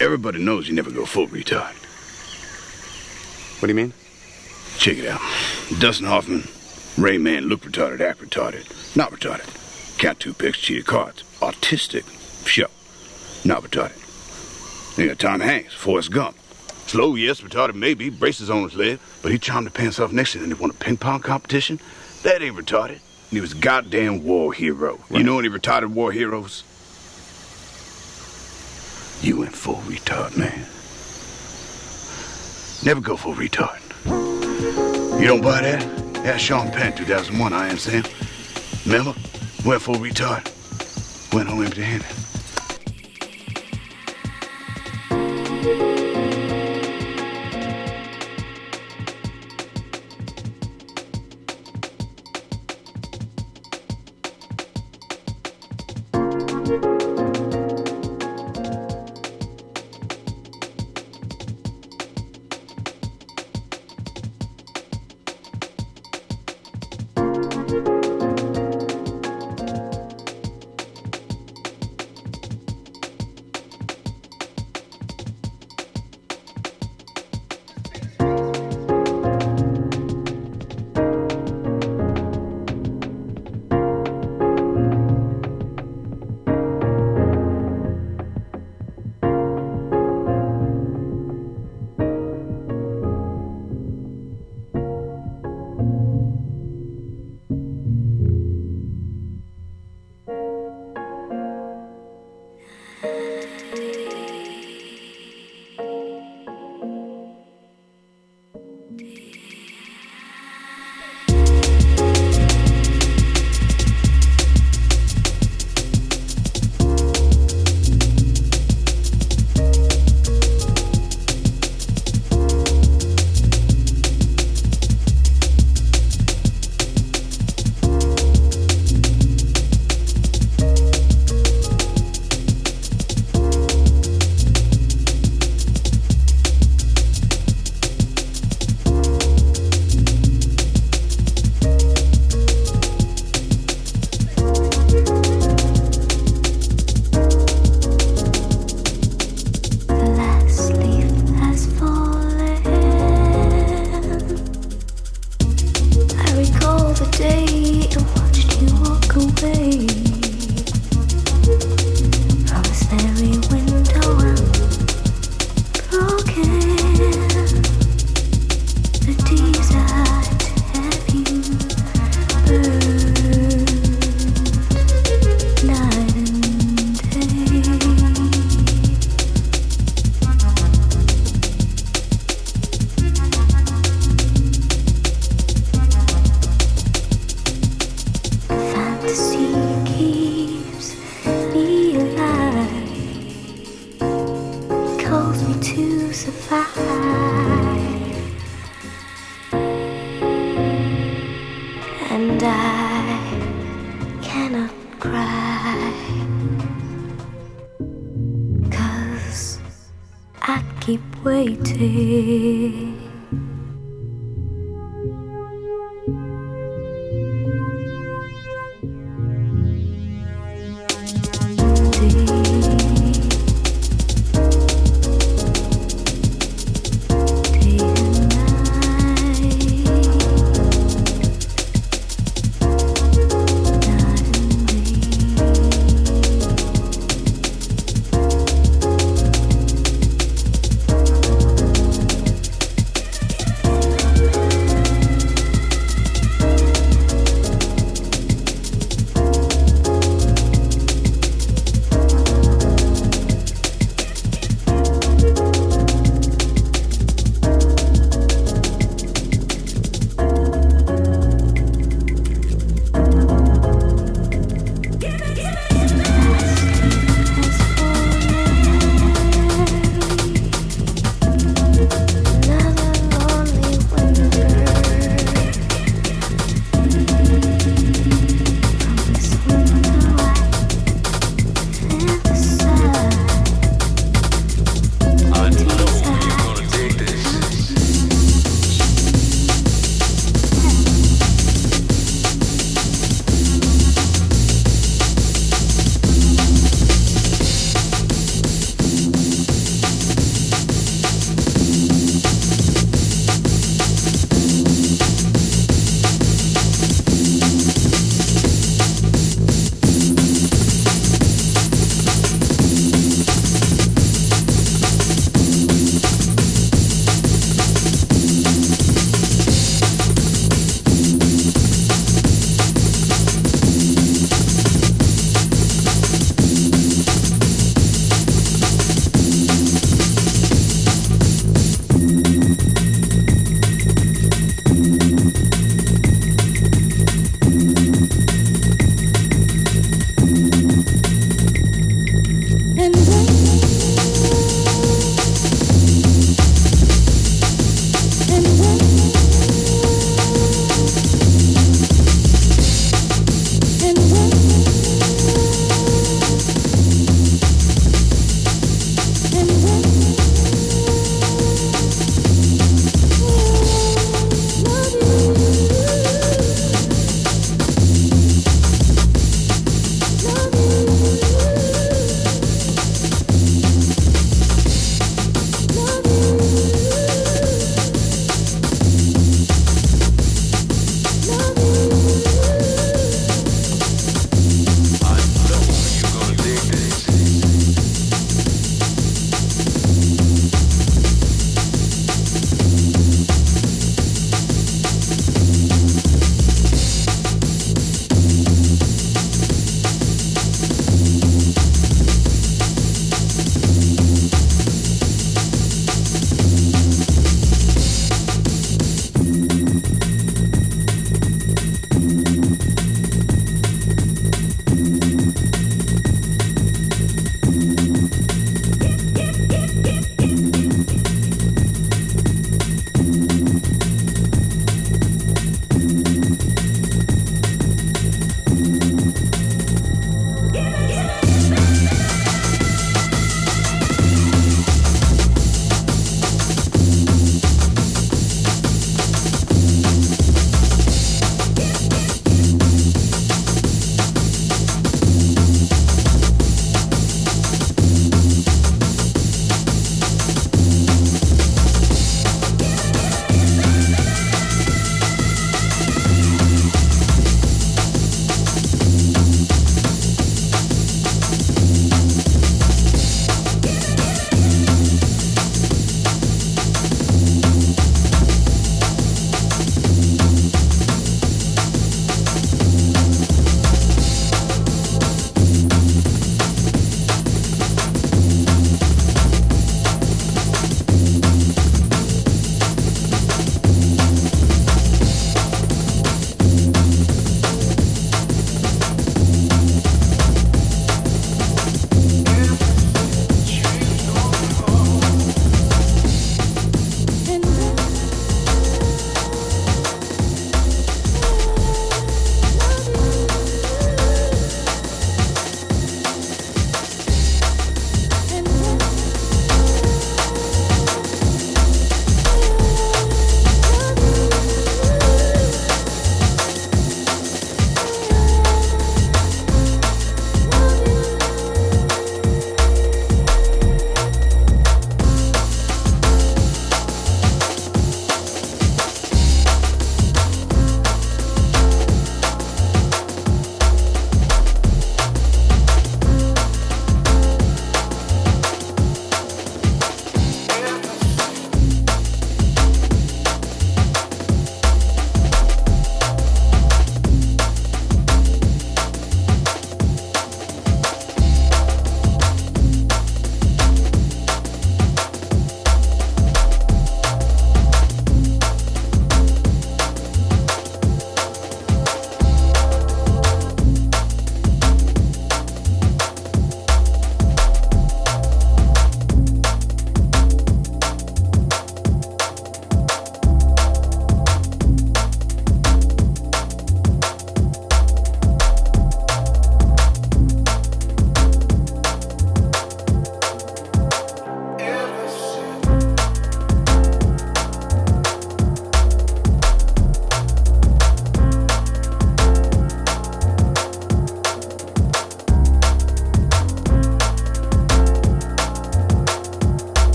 Everybody knows you never go full retard. What do you mean? Check it out. Dustin Hoffman, Ray Man, look retarded, act retarded, not retarded. Count two picks, cheated cards. Autistic, sure, not retarded. You got Tom Hanks, Forrest Gump. Slow, yes, retarded, maybe, braces on his leg, but he charmed the pants off Nixon and he won a ping pong competition. That ain't retarded. And he was a goddamn war hero. Right. You know any retarded war heroes? You went full retard, man. Never go full retard. You don't buy that? That's Sean Penn, 2001, I am Sam. Remember? Went full retard. Went home empty-handed.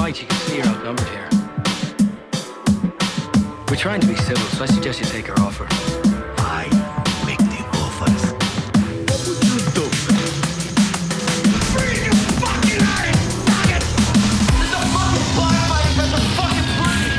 fight, you can see you're outnumbered here. We're trying to be civil, so I suggest you take our offer. I make the offers. What would you do? Free your fucking eyes, faggot! There's a fucking firefighter that's a fucking free!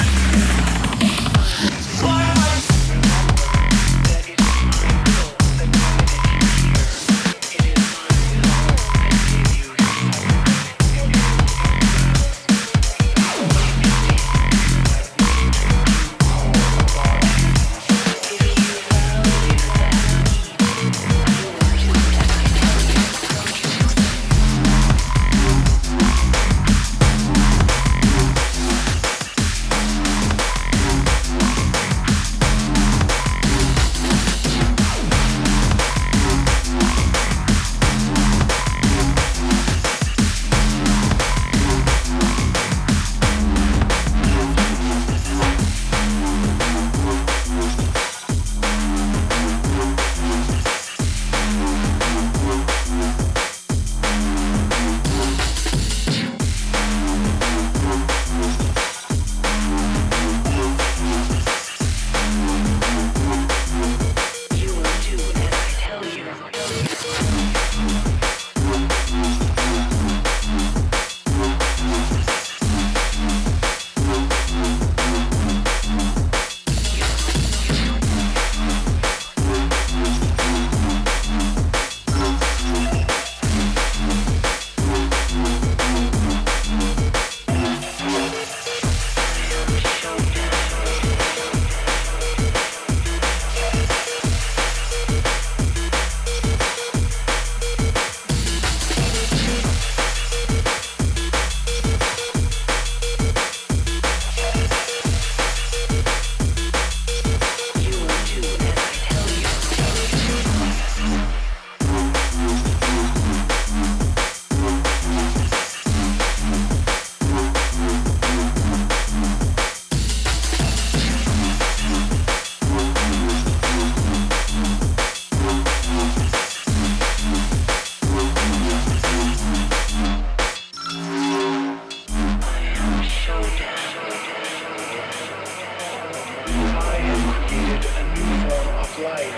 Right.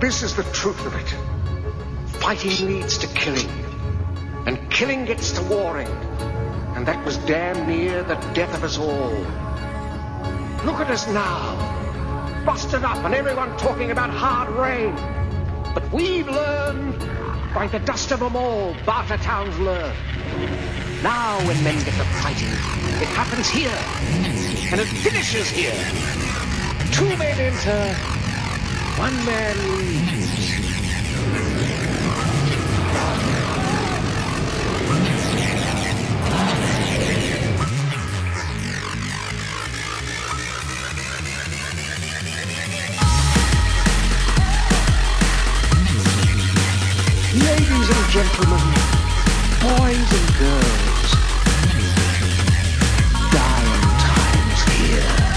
This is the truth of it. Fighting leads to killing, and killing gets to warring, and that was damn near the death of us all. Look at us now, busted up and everyone talking about hard rain. But we've learned by the dust of them all, Bartertown's learned. Now when men get to fighting, it happens here, and it finishes here. Two men enter, one man leaves. Ladies and gentlemen, boys and girls, dying times here.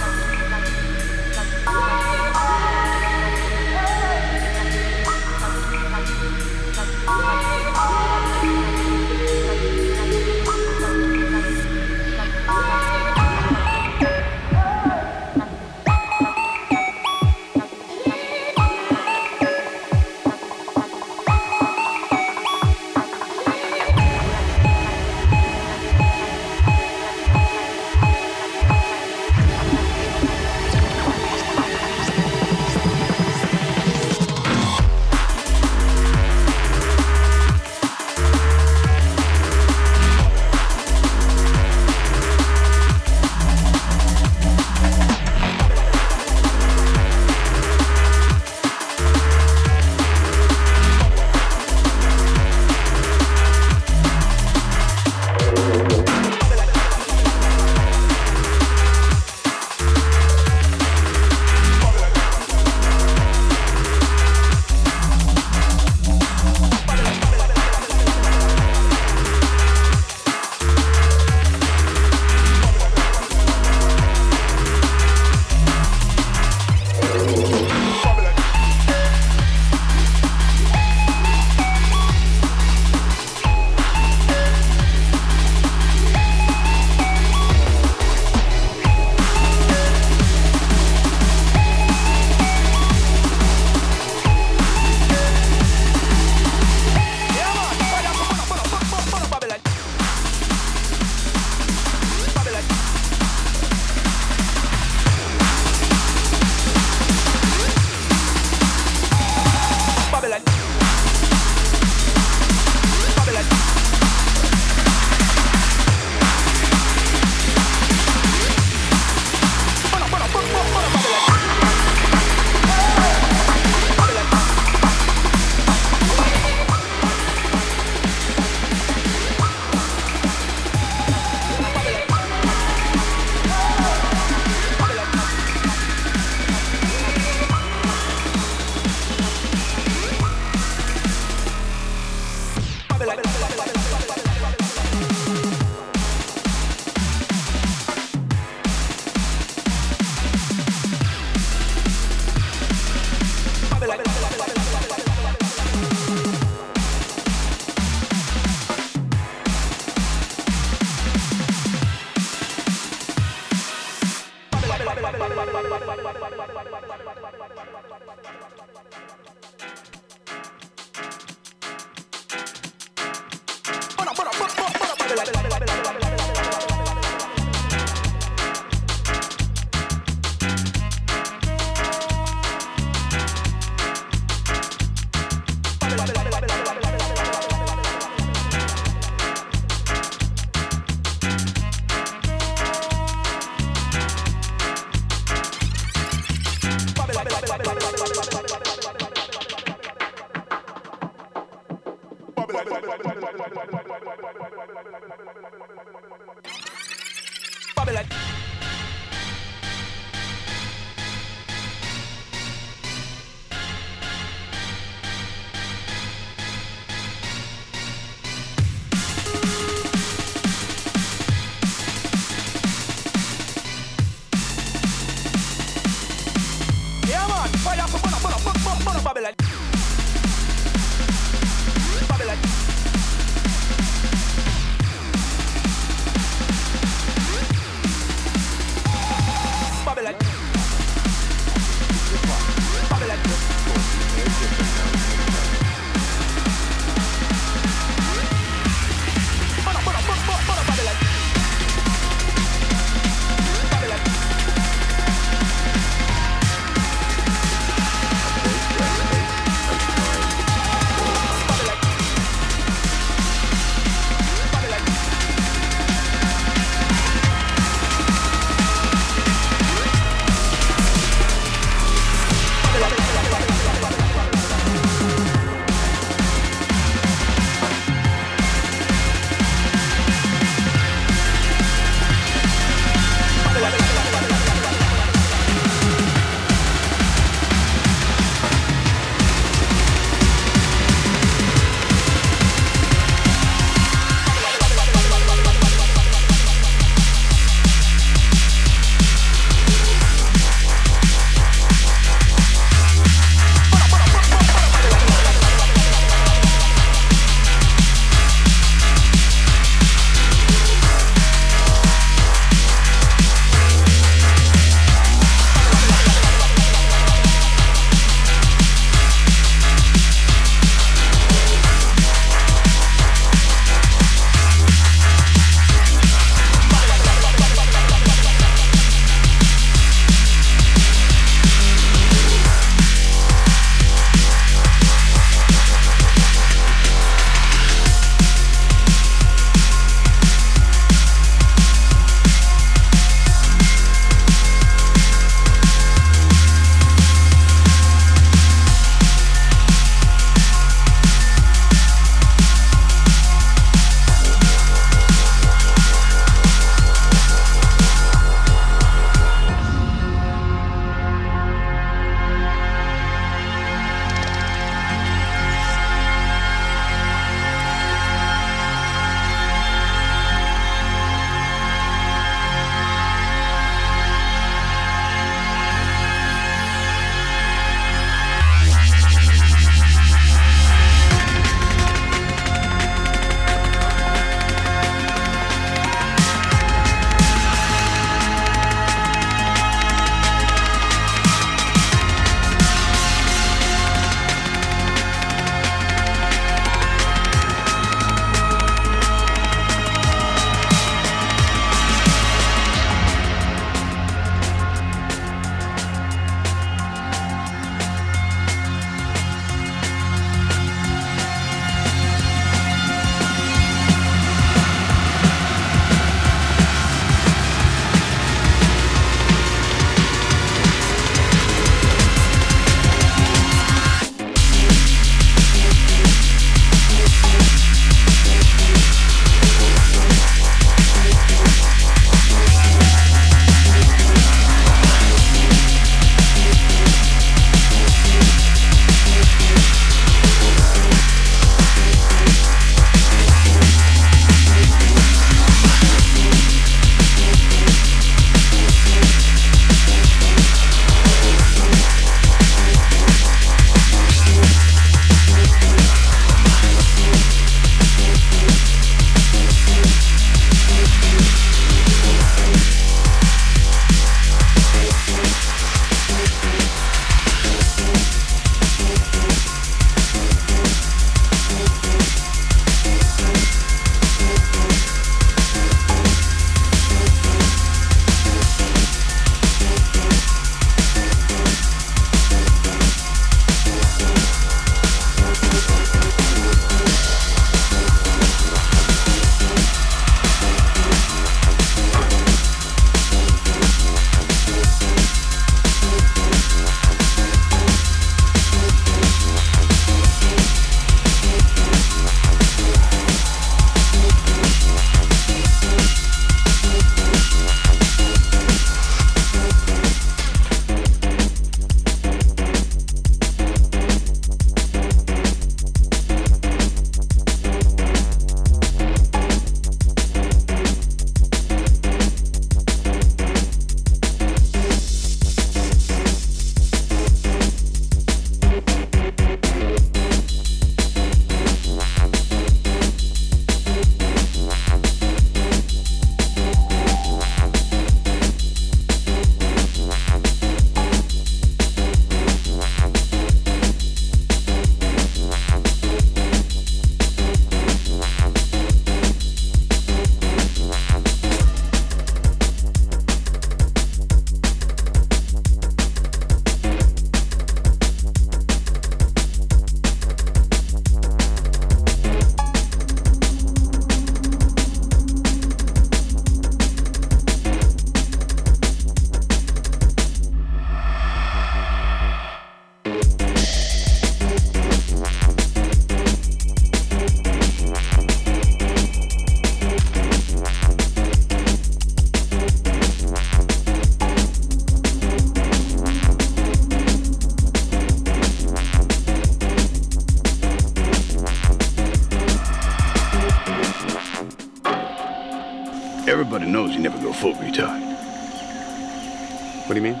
What do you mean?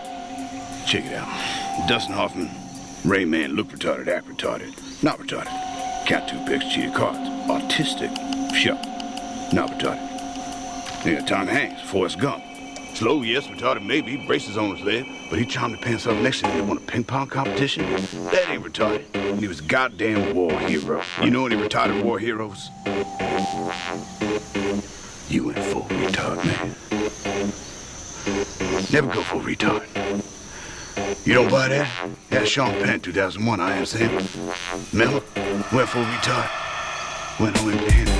Check it out. Dustin Hoffman, Ray Man, look retarded, act retarded, not retarded. Count two picks, cheated cards, autistic, shuck, not retarded. Then Tom Hanks, Forrest Gump. Slow, yes, retarded, maybe, braces on his leg, but he charmed the pants off next to him. They won a ping pong competition? That ain't retarded. And he was a goddamn war hero. You know any retarded war heroes? You went full retard, man. Never go full retard. You don't buy that? That's Sean Penn, 2001, I am saying. Remember? Went full retard. Went home empty-handed.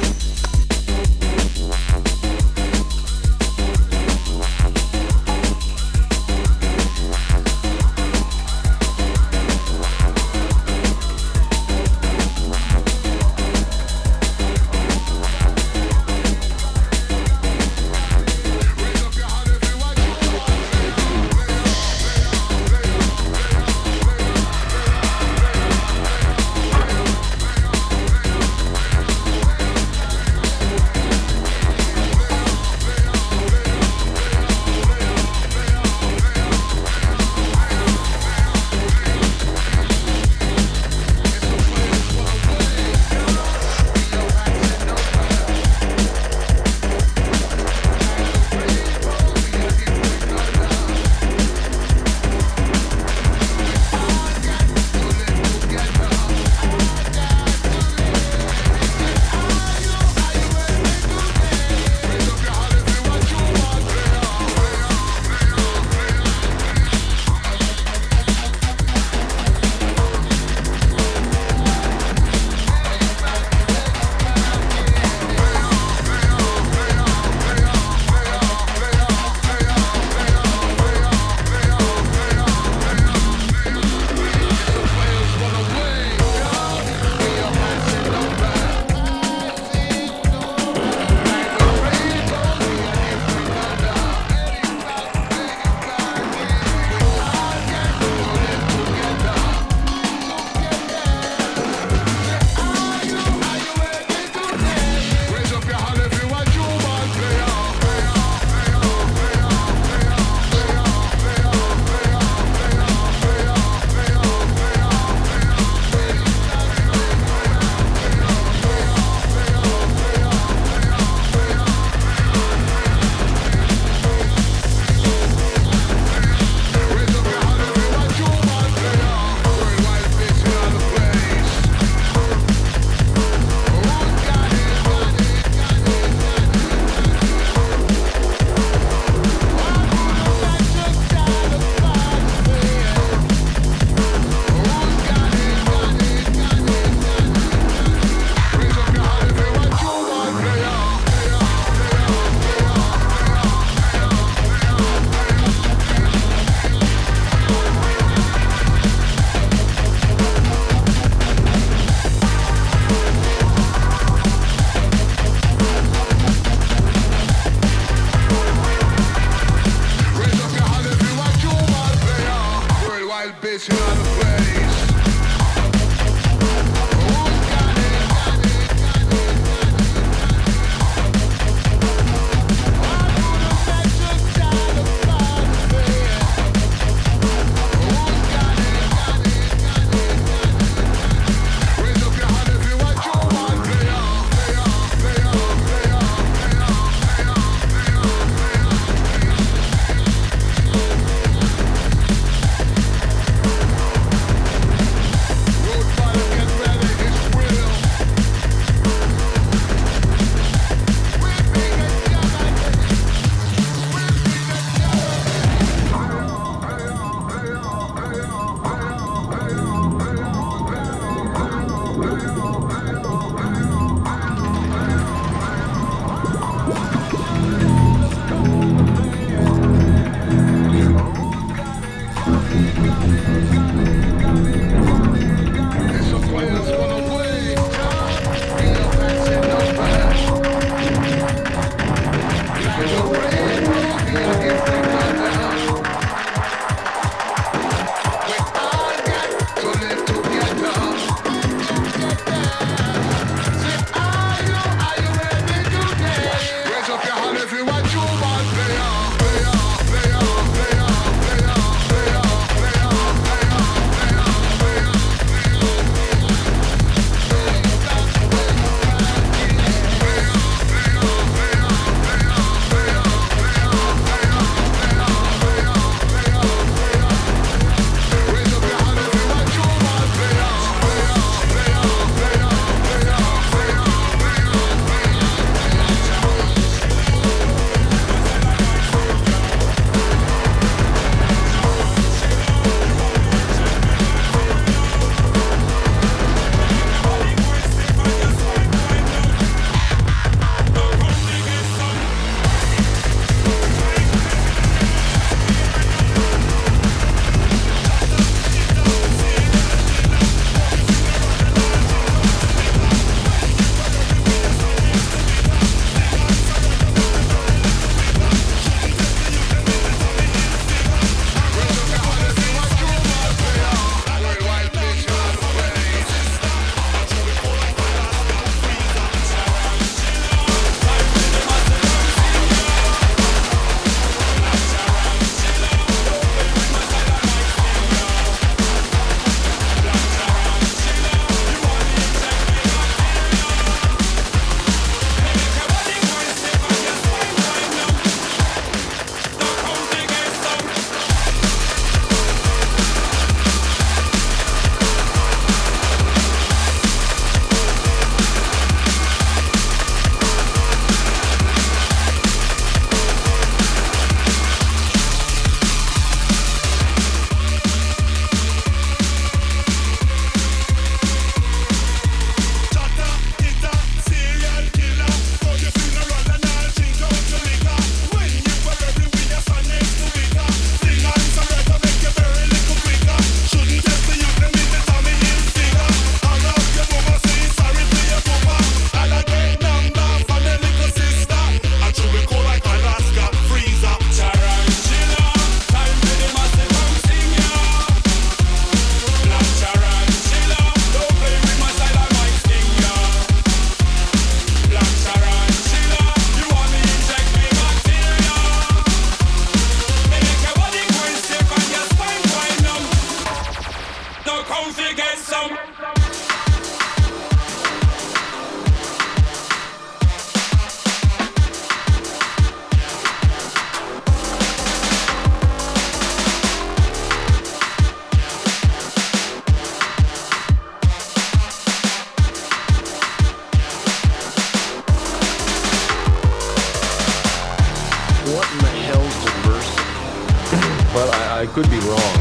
Well, I could be wrong,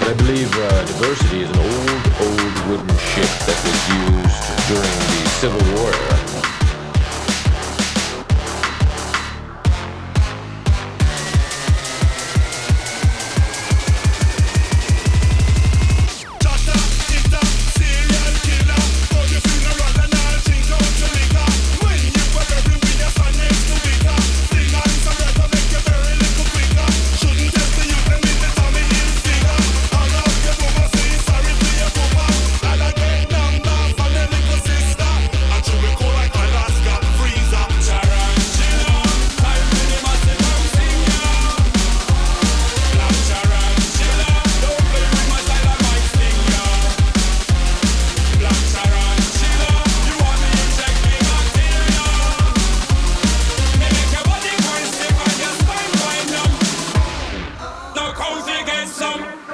but I believe diversity is an old wooden ship that was used during the Civil War era. Some